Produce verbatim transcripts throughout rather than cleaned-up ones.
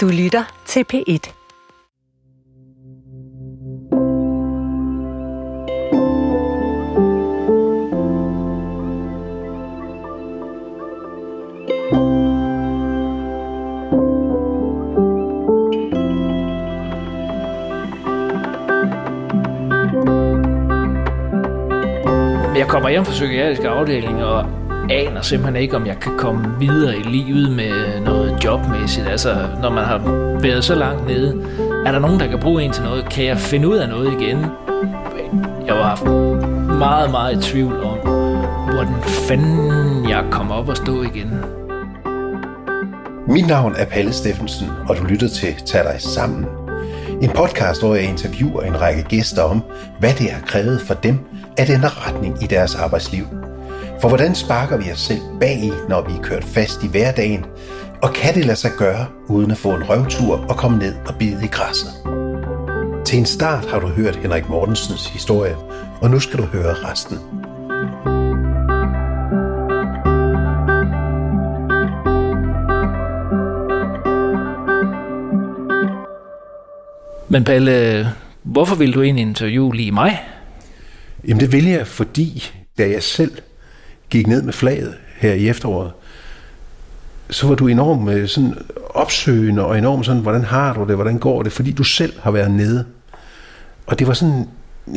Du lytter til P et. Jeg kommer hjem fra psykiatrisk afdeling og aner simpelthen ikke, om jeg kan komme videre i livet med noget jobmæssigt. Altså, når man har været så langt nede, er der nogen, der kan bruge en til noget? Kan jeg finde ud af noget igen? Jeg var meget, meget i tvivl om, hvordan fanden jeg kom op og stå igen. Mit navn er Palle Steffensen, og du lytter til Tag Dig Sammen. En podcast, hvor jeg interviewer en række gæster om, hvad det har krævet for dem at ændre retning i deres arbejdsliv. For hvordan sparker vi os selv bagi, når vi er kørt fast i hverdagen? Og kan det lade sig gøre, uden at få en røvtur og komme ned og bide i græsset? Til en start har du hørt Henrik Mortensens historie, og nu skal du høre resten. Men Palle, hvorfor ville du egentlig interviewe lige mig? Jamen det ville jeg, fordi da jeg selv gik ned med flaget her i efteråret, så var du enormt sådan opsøgende og enormt sådan, hvordan har du det, hvordan går det, fordi du selv har været nede. Og det var sådan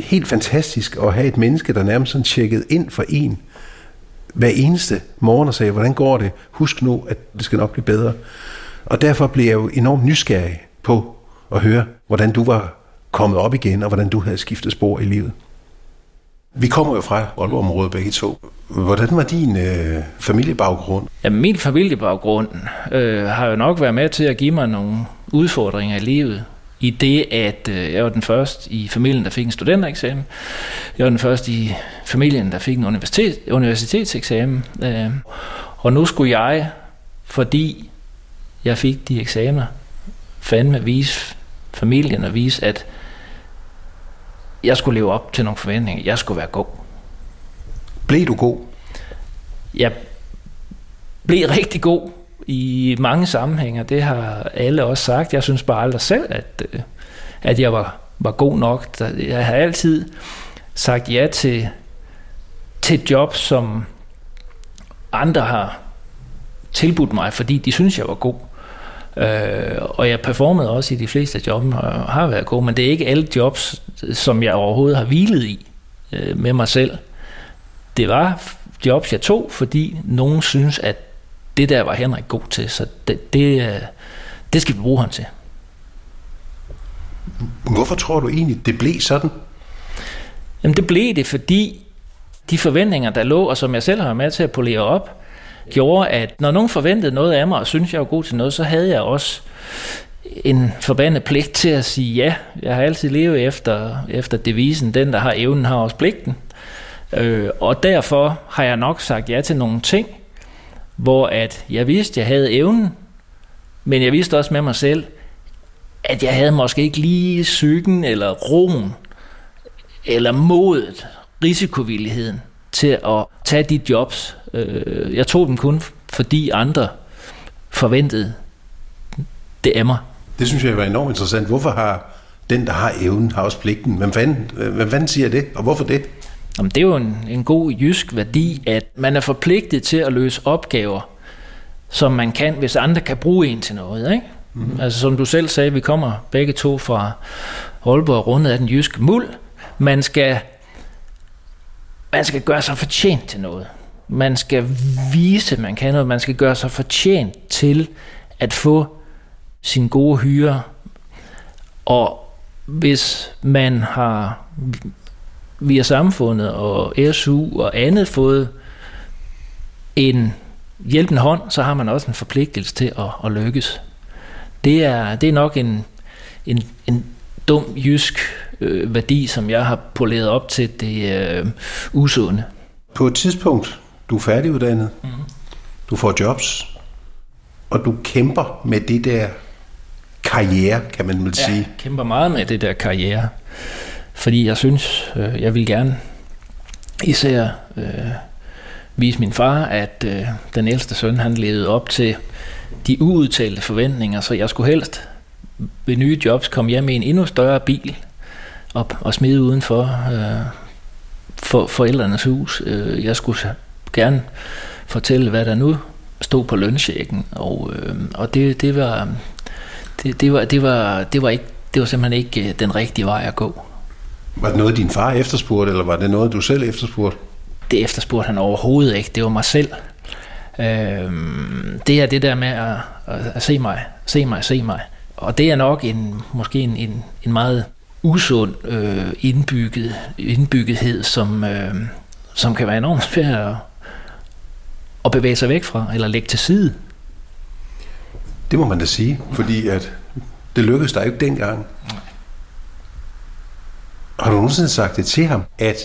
helt fantastisk at have et menneske, der nærmest sådan tjekkede ind for en hver eneste morgen og sagde, hvordan går det, husk nu, at det skal nok blive bedre. Og derfor blev jeg jo enormt nysgerrig på at høre, hvordan du var kommet op igen, og hvordan du havde skiftet spor i livet. Vi kommer jo fra Aalborg-området begge to. Hvordan var din øh, familiebaggrund? Jamen, min familiebaggrund øh, har jo nok været med til at give mig nogle udfordringer i livet. I det, at øh, jeg var den første i familien, der fik en studentereksamen. Jeg var den første i familien, der fik en universitet, universitetseksamen. Øh, og nu skulle jeg, fordi jeg fik de eksamener, fandme vise familien og vise, at jeg skulle leve op til nogle forventninger. Jeg skulle være god. Blev du god? Jeg blev rigtig god i mange sammenhænge. Det har alle også sagt. Jeg synes bare aldrig selv, at, at jeg var, var god nok. Jeg har altid sagt ja til, til job, som andre har tilbudt mig, fordi de synes, jeg var god. Øh, og jeg performede også i de fleste jobs og har været god, men det er ikke alle jobs, som jeg overhovedet har hvilet i øh, med mig selv. Det var jobs, jeg tog, fordi nogen synes, at det der var Henrik god til, så det, det, øh, det skal vi bruge ham til. Hvorfor tror du egentlig, det blev sådan? Jamen det blev det, fordi de forventninger, der lå, og som jeg selv har været med til at polere op, gjorde, at når nogen forventede noget af mig, og syntes, jeg var god til noget, så havde jeg også en forbandet pligt til at sige ja. Jeg har altid levet efter, efter devisen, den der har evnen, har også pligten. Øh, og derfor har jeg nok sagt ja til nogle ting, hvor at jeg vidste, jeg havde evnen, men jeg vidste også med mig selv, at jeg havde måske ikke lige psyken, eller roen, eller modet, risikovilligheden til at tage de jobs. Jeg tog dem kun, fordi andre forventede det af mig. Det synes jeg var enormt interessant. Hvorfor har den, der har evnen, har også pligten? Hvem fanden, hvem fanden siger det, og hvorfor det? Jamen, det er jo en, en god jysk værdi, at man er forpligtet til at løse opgaver, som man kan, hvis andre kan bruge en til noget. Ikke? Mm-hmm. Altså, som du selv sagde, vi kommer begge to fra Holborg, rundet af den jyske muld. Man skal, man skal gøre sig fortjent til noget. Man skal vise, man kan noget. Man skal gøre sig fortjent til at få sin gode hyre. Og hvis man har via samfundet og S U og andet fået en hjælpende hånd, så har man også en forpligtelse til at, at lykkes. Det er, det er nok en, en, en dum jysk øh, værdi, som jeg har poleret op til det øh, usunde. På et tidspunkt, du er færdiguddannet, mm-hmm. Du får jobs, og du kæmper med det der karriere, kan man vel ja, sige. Jeg kæmper meget med det der karriere, fordi jeg synes, øh, jeg vil gerne især øh, vise min far, at øh, den ældste søn, han levede op til de uudtalte forventninger, så jeg skulle helst ved nye jobs komme hjem i en endnu større bil og, og smide udenfor øh, for forældrenes hus. Jeg skulle gerne fortælle, hvad der nu stod på lønchecken, og, øh, og det, det var... Det, det, var, det, var, det, var ikke, det var simpelthen ikke den rigtige vej at gå. Var det noget, din far efterspurgte, eller var det noget, du selv efterspurgte? Det efterspurgte han overhovedet ikke. Det var mig selv. Øhm, det er det der med at, at se mig, se mig, se mig. Og det er nok en, måske en, en, en meget usund øh, indbygget, indbyggethed, som, øh, som kan være enormt svær at, at bevæge sig væk fra, eller lægge til side. Det må man da sige, fordi at det lykkedes dig ikke dengang. Har du nogensinde sagt det til ham, at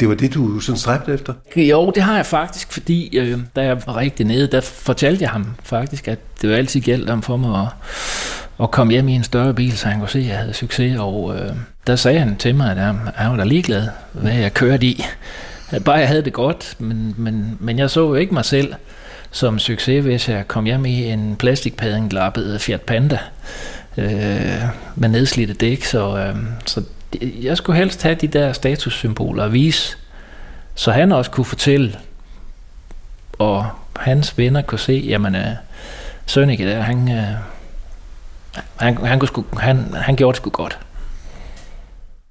det var det, du sådan stræbte efter? Jo, det har jeg faktisk, fordi øh, da jeg var rigtig nede, der fortalte jeg ham faktisk, at det var altid galt om for mig at, at komme hjem i en større bil, så han kunne se, at jeg havde succes. Og øh, der sagde han til mig, at han var da ligeglad, hvad jeg kørte i. Bare jeg havde det godt, men, men, men jeg så jo ikke mig selv som succes, hvis jeg kom hjem i en plastikpadden glappet Fiat Panda øh, med nedslidte dæk. Så, øh, så jeg skulle helst have de der statussymboler og vise, så han også kunne fortælle, og hans venner kunne se, jamen øh, Sønneke der, han, øh, han, han, kunne sku, han, han gjorde det sgu godt.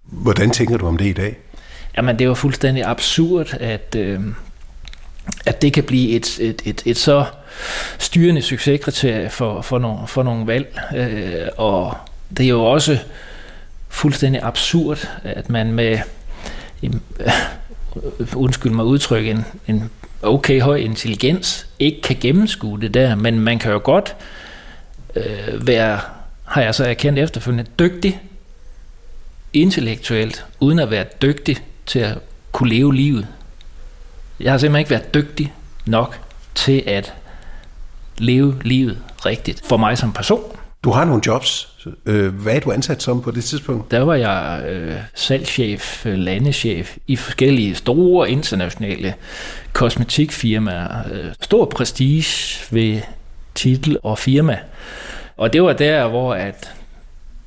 Hvordan tænker du om det i dag? Jamen det var fuldstændig absurd, at... Øh, at det kan blive et, et, et, et så styrende succeskriterie for, for, nogle, for nogle valg. Øh, og det er jo også fuldstændig absurd, at man med, undskyld mig udtryk, en, en okay høj intelligens, ikke kan gennemskue det der, men man kan jo godt øh, være, har jeg så erkendt efterfølgende, dygtig intellektuelt, uden at være dygtig til at kunne leve livet. Jeg har simpelthen ikke været dygtig nok til at leve livet rigtigt for mig som person. Du har nogle jobs. Hvad er du ansat som på det tidspunkt? Der var jeg øh, salgschef, landeschef i forskellige store internationale kosmetikfirmaer. Stor prestige ved titel og firma. Og det var der, hvor at,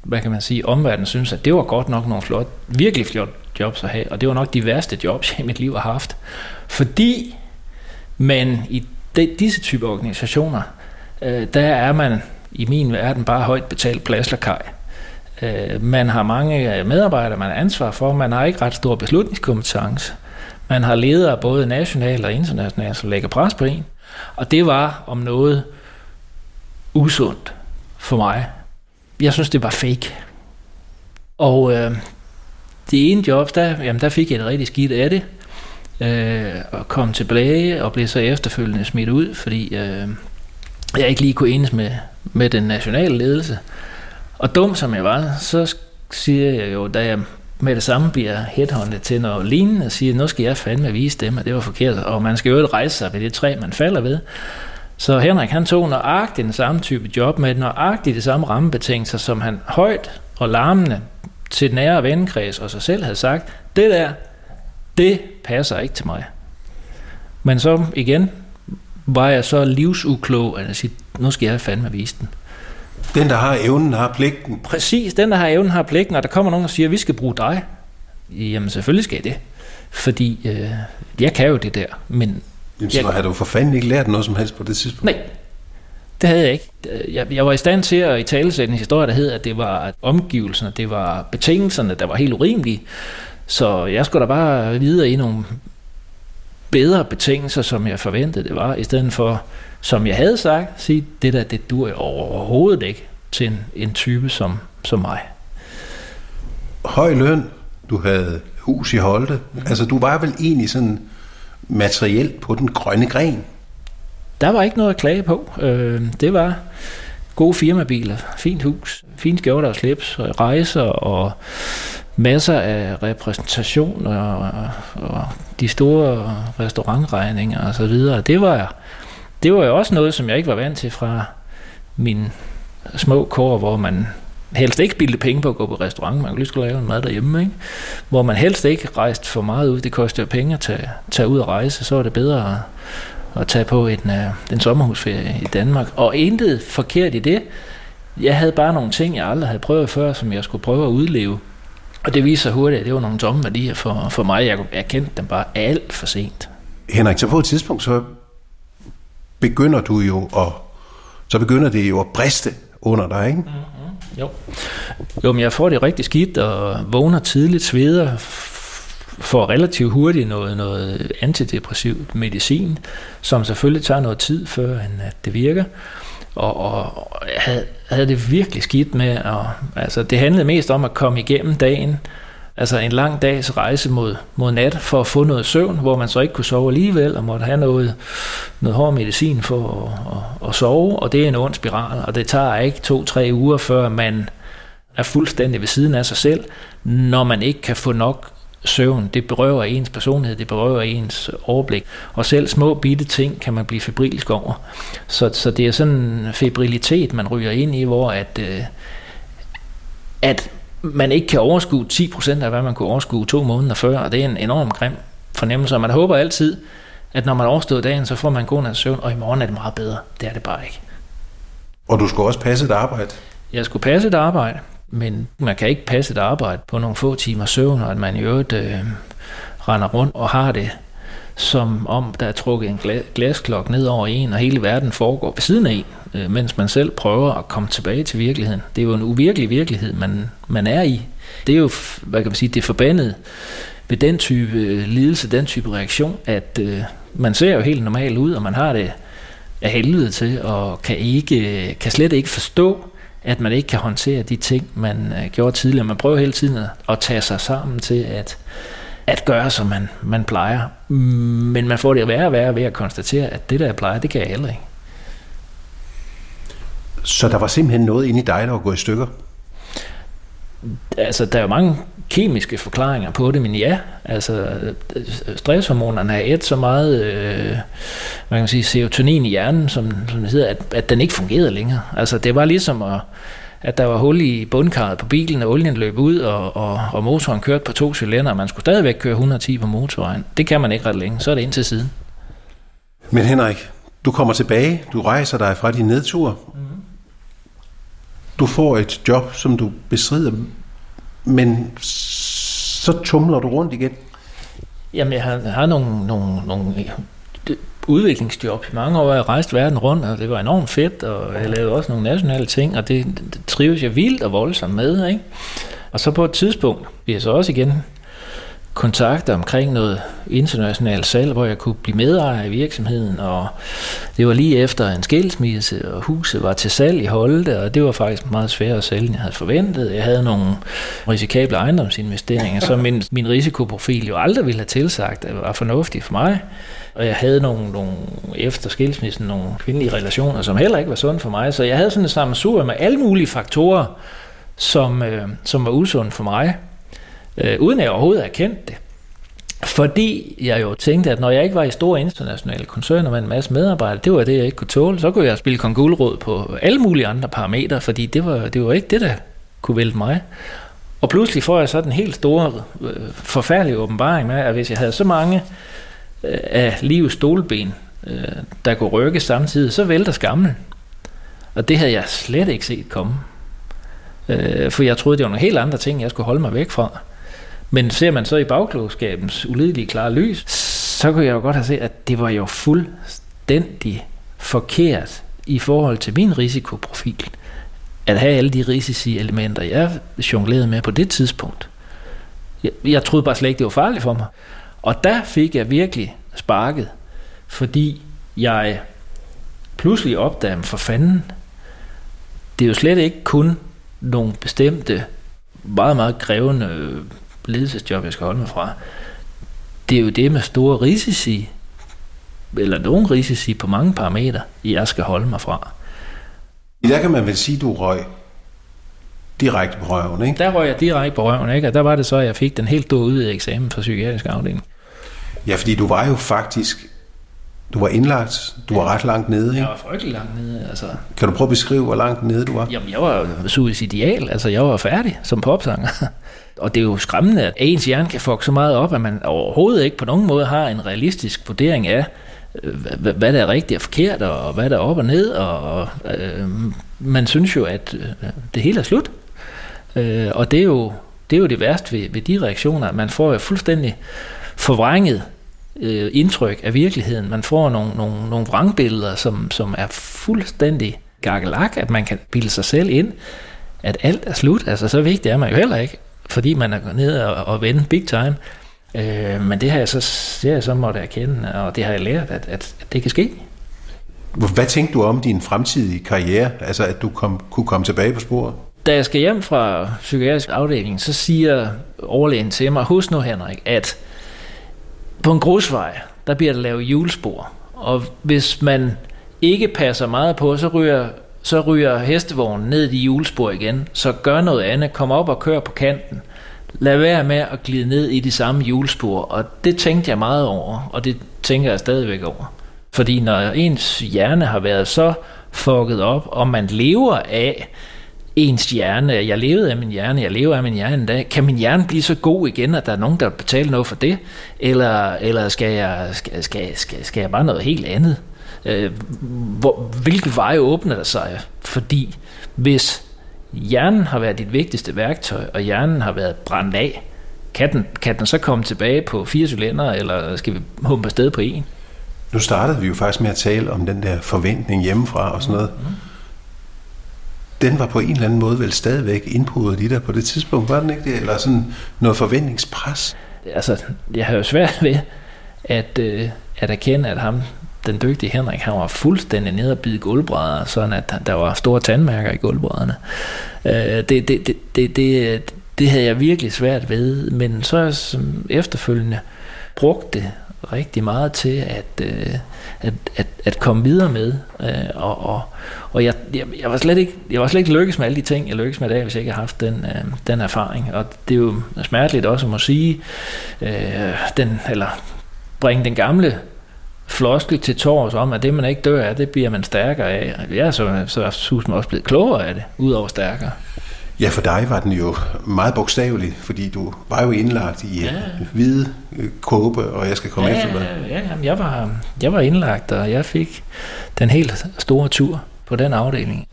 hvad kan man sige, omverdenen synes, at det var godt nok nogle flot, virkelig flot jobs at have, og det var nok de værste jobs, jeg i mit liv har haft, fordi man i de, disse typer organisationer, øh, der er man i min verden bare højt betalt pladslokaj. Øh, man har mange medarbejdere, man har ansvar for, man har ikke ret stor beslutningskompetence, man har ledere både nationalt og internationalt, som lægger pres på en, og det var om noget usundt for mig. Jeg synes, det var fake. Og øh, det ene job, der, jamen, der fik jeg et rigtig skidt af det, øh, og kom tilbage og blev så efterfølgende smidt ud, fordi øh, jeg ikke lige kunne enes med, med den nationale ledelse. Og dum som jeg var, så siger jeg jo, da jeg med det samme bliver headhunted til noget lignende, og siger, nu skal jeg fandme vise dem, at det var forkert, og man skal jo ikke rejse sig ved det træ, man falder ved. Så Henrik, han tog nøjagtigt den samme type job, med nøjagtigt de samme rammebetingelser, som han højt og larmende til den nære vennekreds og sig selv havde sagt, det der, det passer ikke til mig. Men så igen, var jeg så livsuklog, at jeg siger, nu skal jeg fandme vise den. Den, der har evnen, har pligten. Præcis, den, der har evnen, har pligten, og der kommer nogen og siger, vi skal bruge dig. Jamen selvfølgelig skal jeg det, fordi øh, jeg kan jo det der, men... Jamen, så jeg... havde du for fanden ikke lært noget som helst på det tidspunkt? Nej, det havde jeg ikke. Jeg, jeg var i stand til at italesætte en historie, der hed, at det var omgivelserne, det var betingelserne, der var helt urimelige. Så jeg skulle da bare videre i nogle bedre betingelser, som jeg forventede det var, i stedet for, som jeg havde sagt, sige, det der, det dur overhovedet ikke til en, en type som, som mig. Høj løn, du havde hus i Holte. Altså, du var vel egentlig sådan... materielt på den grønne gren. Der var ikke noget at klage på. Det var gode firmabiler, fint hus, fint skjorter og slips, og rejser og masser af repræsentation og, og de store restaurantregninger og så videre. Det var, det var jo også noget, som jeg ikke var vant til fra mine små kår, hvor man helst ikke spilde penge på at gå på restaurant. Man kunne lige skulle lave en mad derhjemme, ikke? Hvor man helst ikke rejste for meget ud. Det koster jo penge at tage, tage ud og rejse. Så er det bedre at tage på en, uh, en sommerhusferie i Danmark. Og intet forkert i det. Jeg havde bare nogle ting, jeg aldrig havde prøvet før, som jeg skulle prøve at udleve. Og det viser hurtigt, at det var nogle tomme værdier for, for mig. Jeg, jeg kendte dem bare alt for sent. Henrik, så på et tidspunkt, så begynder du jo at, så begynder det jo at briste under dig, ikke? Mm-hmm. Jo. Jo, men jeg får det rigtig skidt og vågner tidligt, sveder, får relativt hurtigt noget, noget antidepressivt medicin, som selvfølgelig tager noget tid, før end at det virker. Og, og, og jeg havde, havde det virkelig skidt med, og, altså det handlede mest om at komme igennem dagen, altså en lang dags rejse mod, mod nat for at få noget søvn, hvor man så ikke kunne sove alligevel, og måtte have noget, noget hård medicin for at, at, at sove, og det er en ond spiral, og det tager ikke to-tre uger, før man er fuldstændig ved siden af sig selv, når man ikke kan få nok søvn. Det berøver ens personlighed, det berøver ens overblik, og selv små bitte ting kan man blive febrilsk over. Så, så det er sådan en febrilitet, man ryger ind i, hvor at, øh, at man ikke kan overskue ti procent af, hvad man kunne overskue to måneder før, og det er en enorm grim fornemmelse, og man håber altid, at når man overstår dagen, så får man en god nats søvn, og i morgen er det meget bedre. Det er det bare ikke. Og du skulle også passe et arbejde? Jeg skulle passe et arbejde, men man kan ikke passe et arbejde på nogle få timer søvn, og at man i øvrigt øh, render rundt og har det, som om der er trukket en gla- glasklok ned over en, og hele verden foregår ved siden af en, øh, mens man selv prøver at komme tilbage til virkeligheden. Det er jo en uvirkelig virkelighed, man, man er i. Det er jo, hvad kan man sige, det forbandede ved den type øh, lidelse, den type reaktion, at øh, man ser jo helt normalt ud, og man har det af helvede til, og kan, ikke, kan slet ikke forstå, at man ikke kan håndtere de ting, man gjorde tidligere. Man prøver hele tiden at tage sig sammen til at, at gøre, som man, man plejer. Men man får det værre og værre ved at konstatere, at det, der jeg plejer, det kan jeg heller ikke. Så der var simpelthen noget inde i dig, der var gået i stykker? Altså, der er jo mange kemiske forklaringer på det, men ja, altså stresshormonerne har et så meget øh, man kan sige serotonin i hjernen, som, som det hedder, at, at den ikke fungerede længere. Altså det var ligesom at, at der var hul i bundkarret på bilen, og olien løb ud, og, og, og motoren kørte på to cylinder, og man skulle stadigvæk køre et hundrede og ti på motorvejen. Det kan man ikke ret længe, så er det ind til siden. Men Henrik, du kommer tilbage, du rejser dig fra din nedtur, mm-hmm. Du får et job, som du bestrider, men så tumler du rundt igen. Jamen, jeg har, jeg har nogle, nogle, nogle udviklingsjob i mange år. Jeg har rejst verden rundt, og det var enormt fedt, og jeg lavede også nogle nationale ting, og det, det trives jeg vildt og voldsomt med, ikke? Og så på et tidspunkt bliver jeg så også igen kontakter omkring noget internationalt salg, hvor jeg kunne blive medejer i virksomheden, og det var lige efter en skilsmisse, og huset var til salg i Holte, og det var faktisk meget sværere at sælge, end jeg havde forventet. Jeg havde nogle risikable ejendomsinvesteringer, som min, min risikoprofil jo aldrig ville have tilsagt, at det var fornuftigt for mig, og jeg havde nogle, nogle efter skilsmissen nogle kvindelige relationer, som heller ikke var sunde for mig, så jeg havde sådan et sammensurium med alle mulige faktorer, som, øh, som var usunde for mig, Øh, uden at jeg overhovedet havde kendt det. Fordi jeg jo tænkte, at når jeg ikke var i store internationale koncerner med en masse medarbejdere, det var det, jeg ikke kunne tåle, så kunne jeg spille kong gulerod på alle mulige andre parametre, fordi det var, det var ikke det, der kunne vælte mig. Og pludselig får jeg så den helt store, øh, forfærdelige åbenbaring med, at hvis jeg havde så mange øh, af livets stolben, øh, der kunne rykke samtidig, så vælter skammen. Og det havde jeg slet ikke set komme. Øh, for jeg troede, det var nogle helt andre ting, jeg skulle holde mig væk fra. Men ser man så i bagklogskabens ulidelige klare lys, så kunne jeg jo godt have set, at det var jo fuldstændig forkert i forhold til min risikoprofil, at have alle de risici-elementer, jeg jonglerede med på det tidspunkt. Jeg, jeg troede bare slet ikke, det var farligt for mig. Og der fik jeg virkelig sparket, fordi jeg pludselig opdagede, for fanden, det er jo slet ikke kun nogle bestemte, meget, meget krævende ledelsesjob, jeg skal holde mig fra. Det er jo det med store risici, eller nogle risici på mange parametre, jeg skal holde mig fra. Der kan man vel sige, du røg direkte på røven, ikke? Der røg jeg direkte på røven, ikke? Og der var det så, at jeg fik den helt dårlige eksamen fra psykiatrisk afdeling. Ja, fordi du var jo faktisk, du var indlagt, du var ret langt nede, ikke? Jeg var frygtelig langt nede, altså. Kan du prøve at beskrive, hvor langt nede du var? Jamen, jeg var suicidal, altså jeg var færdig som popsanger. Og det er jo skræmmende, at ens hjerne kan fucke så meget op, at man overhovedet ikke på nogen måde har en realistisk vurdering af, hvad, hvad der er rigtigt og forkert, og hvad der er op og ned, og øh, man synes jo, at det hele er slut. Øh, og det er, jo, det er jo det værste ved, ved de reaktioner. Man får jo fuldstændig forvrænget øh, indtryk af virkeligheden. Man får nogle, nogle, nogle vrangbilleder, som, som er fuldstændig gakkelak, at man kan bilde sig selv ind, at alt er slut. Altså, så vigtigt er man jo heller ikke, fordi man er gået ned og, og vende big time. Øh, men det har jeg så, det har jeg så måtte erkende, og det har jeg lært, at, at, at det kan ske. Hvad tænkte du om din fremtidige karriere? Altså, at du kom, kunne komme tilbage på sporet? Da jeg skal hjem fra psykiatrisk afdeling, så siger overlægen til mig, husk nu Henrik, at på en grusvej, der bliver der lavet hjulspor. Og hvis man ikke passer meget på, så ryger, så ryger hestevognen ned i hjulspor igen. Så gør noget andet. Kom op og kør på kanten. Lad være med at glide ned i de samme hjulspor. Og det tænkte jeg meget over, og det tænker jeg stadigvæk over. Fordi når ens hjerne har været så fucket op, og man lever af ens hjerne, jeg levede af min hjerne, jeg lever af min hjerne en dag, kan min hjerne blive så god igen, at der er nogen, der vil betale noget for det? Eller, eller skal, jeg, skal, skal, skal, skal jeg bare noget helt andet? Øh, hvor, hvilke veje åbner der sig? Fordi hvis hjernen har været dit vigtigste værktøj, og hjernen har været brændt af, kan den, kan den så komme tilbage på fire cylindere, eller skal vi humpe afsted på en? Nu startede vi jo faktisk med at tale om den der forventning hjemmefra og sådan noget. Mm-hmm. Den var på en eller anden måde vel stadigvæk indpodet i dig på det tidspunkt, var den ikke det? Eller sådan noget forventningspres? Altså, jeg har jo svært ved at, øh, at erkende, at ham, den dygtige Henrik, han var fuldstændig nede og bide gulvbrædder, sådan at der var store tandmærker i gulvbrædderne. Øh, det, det, det, det, det, det havde jeg virkelig svært ved, men så har jeg som efterfølgende brugt det rigtig meget til at, øh, at, at, at komme videre med. Øh, og og, og jeg, jeg, jeg, var slet ikke, jeg var slet ikke lykkes med alle de ting, jeg lykkes med i dag, hvis jeg ikke har haft den, øh, den erfaring. Og det er jo smerteligt også at sige, øh, den, eller bringe den gamle floskel til tårs om, at det, man ikke dør af, det bliver man stærkere af. Jeg er så, så susen også blevet klogere af det, udover stærkere. Ja, for dig var den jo meget bogstavelig, fordi du var jo indlagt i ja. hvide kåbe, og jeg skal komme ja, efter dig. Ja, jeg var, jeg var indlagt, og jeg fik den helt store tur på den afdeling.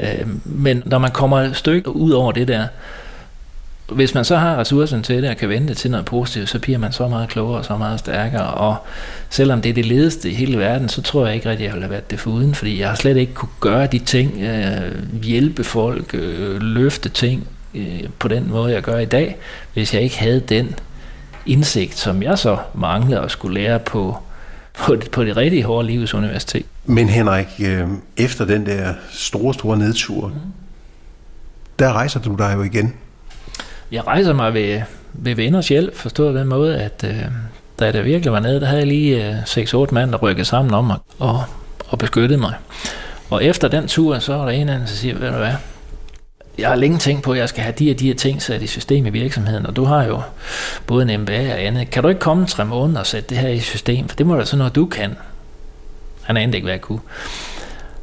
Men når man kommer et stykke ud over det der, hvis man så har ressourcen til det og kan vente til noget positivt, så bliver man så meget klogere og så meget stærkere. Og selvom det er det ledeste i hele verden, så tror jeg ikke rigtig, at jeg ville have været det foruden, fordi jeg har slet ikke kunne gøre de ting, øh, hjælpe folk, øh, løfte ting øh, på den måde, jeg gør i dag, hvis jeg ikke havde den indsigt, som jeg så manglede og skulle lære på, på, det, på det rigtige hårde livets universitet. Men Henrik, øh, efter den der store, store nedtur, mm. der rejser du dig jo igen. Jeg rejser mig ved, ved venners hjælp, forstået den måde, at øh, da jeg virkelig var nede, der havde jeg lige øh, seks otte mand, der rykkede sammen om mig og, og beskyttede mig. Og efter den tur, så var der en anden, der siger, ved du hvad, jeg har længe tænkt på, at jeg skal have de og de her ting sat i system i virksomheden, og du har jo både en M B A og andet. Kan du ikke komme tre måneder og sætte det her i system? For det må da sådan noget, du kan. Han anede ikke, hvad jeg kunne.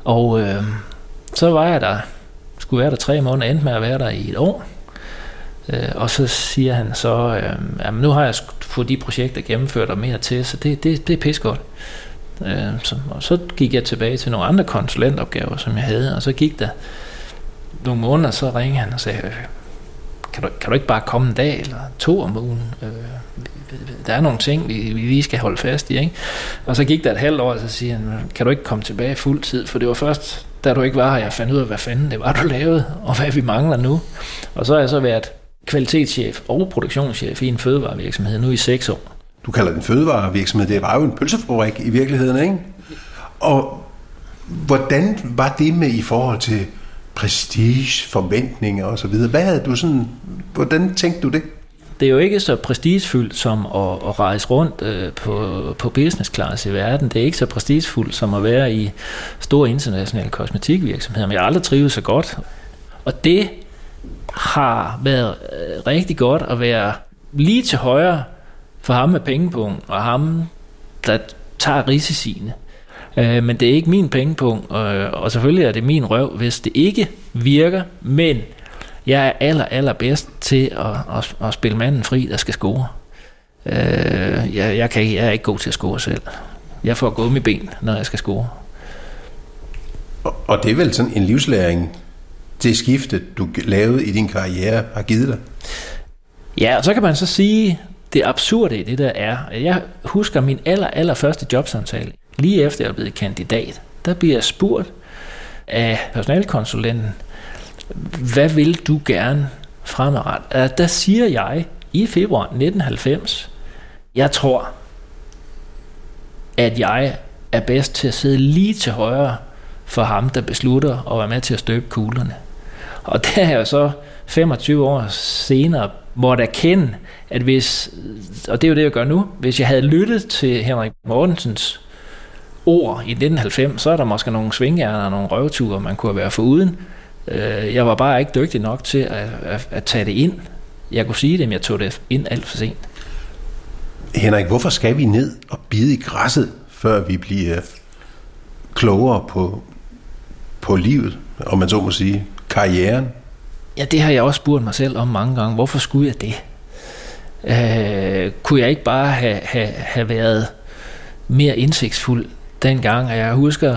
Og øh, så var jeg der, skulle være der tre måneder, endte med at være der i et år. Og så siger han så, øh, jamen nu har jeg fået de projekter gennemført og mere til, så det, det, det er pis godt. Øh, så, og så gik jeg tilbage til nogle andre konsulentopgaver, som jeg havde, og så gik der nogle måneder, så ringede han og sagde, øh, kan, du, kan du ikke bare komme en dag eller to om ugen? Øh, der er nogle ting, vi, vi lige skal holde fast i, ikke? Og så gik der et halvt år, og så siger han, kan du ikke komme tilbage fuld tid, for det var først, da du ikke var her, jeg fandt ud af, hvad fanden det var, du lavede, og hvad vi mangler nu. Og så har jeg så været kvalitetschef og produktionschef i en fødevarevirksomhed nu i seks år. Du kalder den fødevarevirksomhed, det var jo en pølsefabrik i virkeligheden, ikke? Og hvordan var det med i forhold til prestige, forventninger og så videre? Hvad havde du sådan, hvordan tænkte du det? Det er jo ikke så prestigefyldt som at, at rejse rundt øh, på, på business class i verden. Det er ikke så prestigefyldt som at være i store internationale kosmetikvirksomheder, men jeg har aldrig trivet så godt. Og det har været øh, rigtig godt at være lige til højre for ham med pengepunkt, og ham, der tager risiciene. Øh, men det er ikke min pengepunkt, øh, og selvfølgelig er det min røv, hvis det ikke virker, men jeg er aller, aller bedst til at, at, at spille manden fri, der skal score. Øh, jeg, jeg, kan, jeg er ikke god til at score selv. Jeg får gummiben, når jeg skal score. Og, og det er vel sådan en livslæring, det skifte, du lavede i din karriere, har givet dig? Ja, og så kan man så sige, det absurde i det der er, jeg husker min aller, aller første jobsamtale, lige efter jeg blev kandidat, der bliver jeg spurgt af personalkonsulenten, hvad vil du gerne fremadrettet? Der siger jeg i februar nitten halvfems, jeg tror, at jeg er bedst til at sidde lige til højre for ham, der beslutter at være med til at støbe kuglerne. Og der er jeg så femogtyve år senere måtte erkende, at hvis, og det er jo det, jeg gør nu, hvis jeg havde lyttet til Henrik Mortensens ord i nitten halvfems, så er der måske nogle svinghjerner og nogle røvture, man kunne være foruden. Jeg var bare ikke dygtig nok til at, at, at tage det ind. Jeg kunne sige det, men jeg tog det ind alt for sent. Henrik, hvorfor skal vi ned og bide i græsset, før vi bliver klogere på, på livet, om man så må sige, karrieren? Ja, det har jeg også spurgt mig selv om mange gange. Hvorfor skulle jeg det? Øh, kunne jeg ikke bare have, have, have været mere indsigtsfuld dengang? Jeg husker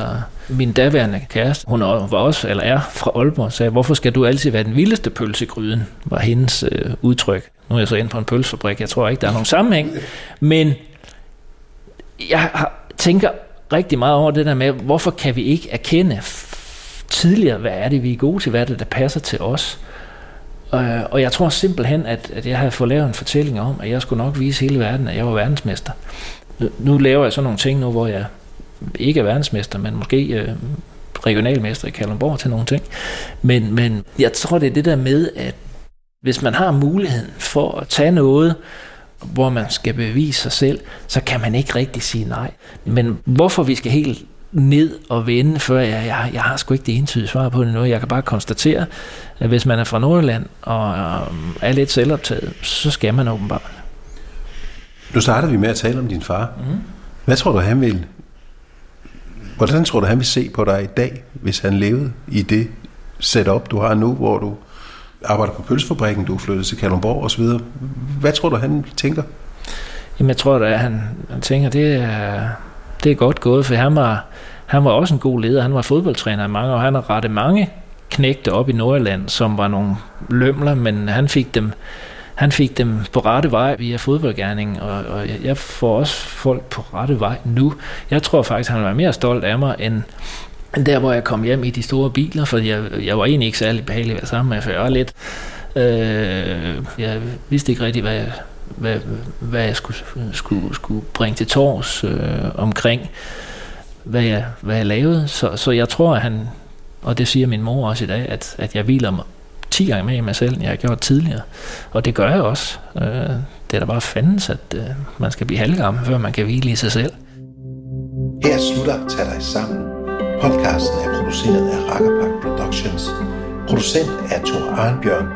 min daværende kæreste, hun var også, eller er fra Aalborg, sagde, hvorfor skal du altid være den vildeste pølse i gryden, var hendes øh, udtryk. Nu er jeg så inde på en pølsefabrik, jeg tror ikke, der er nogen sammenhæng. Men jeg tænker rigtig meget over det der med, hvorfor kan vi ikke erkende tidligere, hvad er det, vi er gode til, hvad er det, der passer til os. Og jeg tror simpelthen, at, at jeg havde fået lavet en fortælling om, at jeg skulle nok vise hele verden, at jeg var verdensmester. Nu laver jeg sådan nogle ting nu, hvor jeg ikke er verdensmester, men måske øh, regionalmester i Kalundborg til nogle ting. Men, men jeg tror, det er det der med, at hvis man har muligheden for at tage noget, hvor man skal bevise sig selv, så kan man ikke rigtig sige nej. Men hvorfor vi skal helt ned og vende, før jeg, jeg, jeg har sgu ikke det entydige svar på det nu. Jeg kan bare konstatere, at hvis man er fra Nordjylland og er lidt selvoptaget, så skal man åbenbart. Nu starter vi med at tale om din far. Mm. Hvad tror du, han vil? Hvordan tror du, han vil se på dig i dag, hvis han levede i det setup, du har nu, hvor du arbejder på pølsefabrikken, du er flyttet til Kalundborg osv.? Hvad tror du, han tænker? Jamen, jeg tror, at han, han tænker, det er... Det er godt gået, for han var, han var også en god leder. Han var fodboldtræner i mange år. Han har rettet mange knægte op i Nordjylland, som var nogle lømler, men han fik dem, han fik dem på rette vej via fodboldgerningen, og, og jeg får også folk på rette vej nu. Jeg tror faktisk, han var mere stolt af mig, end der, hvor jeg kom hjem i de store biler, for jeg, jeg var egentlig ikke særlig behagelig at være sammen med, for jeg var lidt... Øh, jeg vidste ikke rigtig, hvad jeg... Hvad, hvad jeg skulle, skulle, skulle bringe til tors øh, omkring, hvad jeg, hvad jeg lavede. Så, så jeg tror, at han, og det siger min mor også i dag, at, at jeg hviler mig ti gange mere i mig selv, end jeg har gjort tidligere. Og det gør jeg også. Øh, det er da bare fandens, at øh, man skal blive halvgammel, før man kan hvile i sig selv. Her slutter Tag Dig Sammen. Podcasten er produceret af Rakkerpak Productions. Producent er Tor Arnbjørn.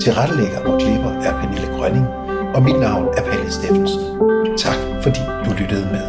Tilrettelægger og klipper er Pernille Grønning. Og mit navn er Palle Steffensen. Tak fordi du lyttede med.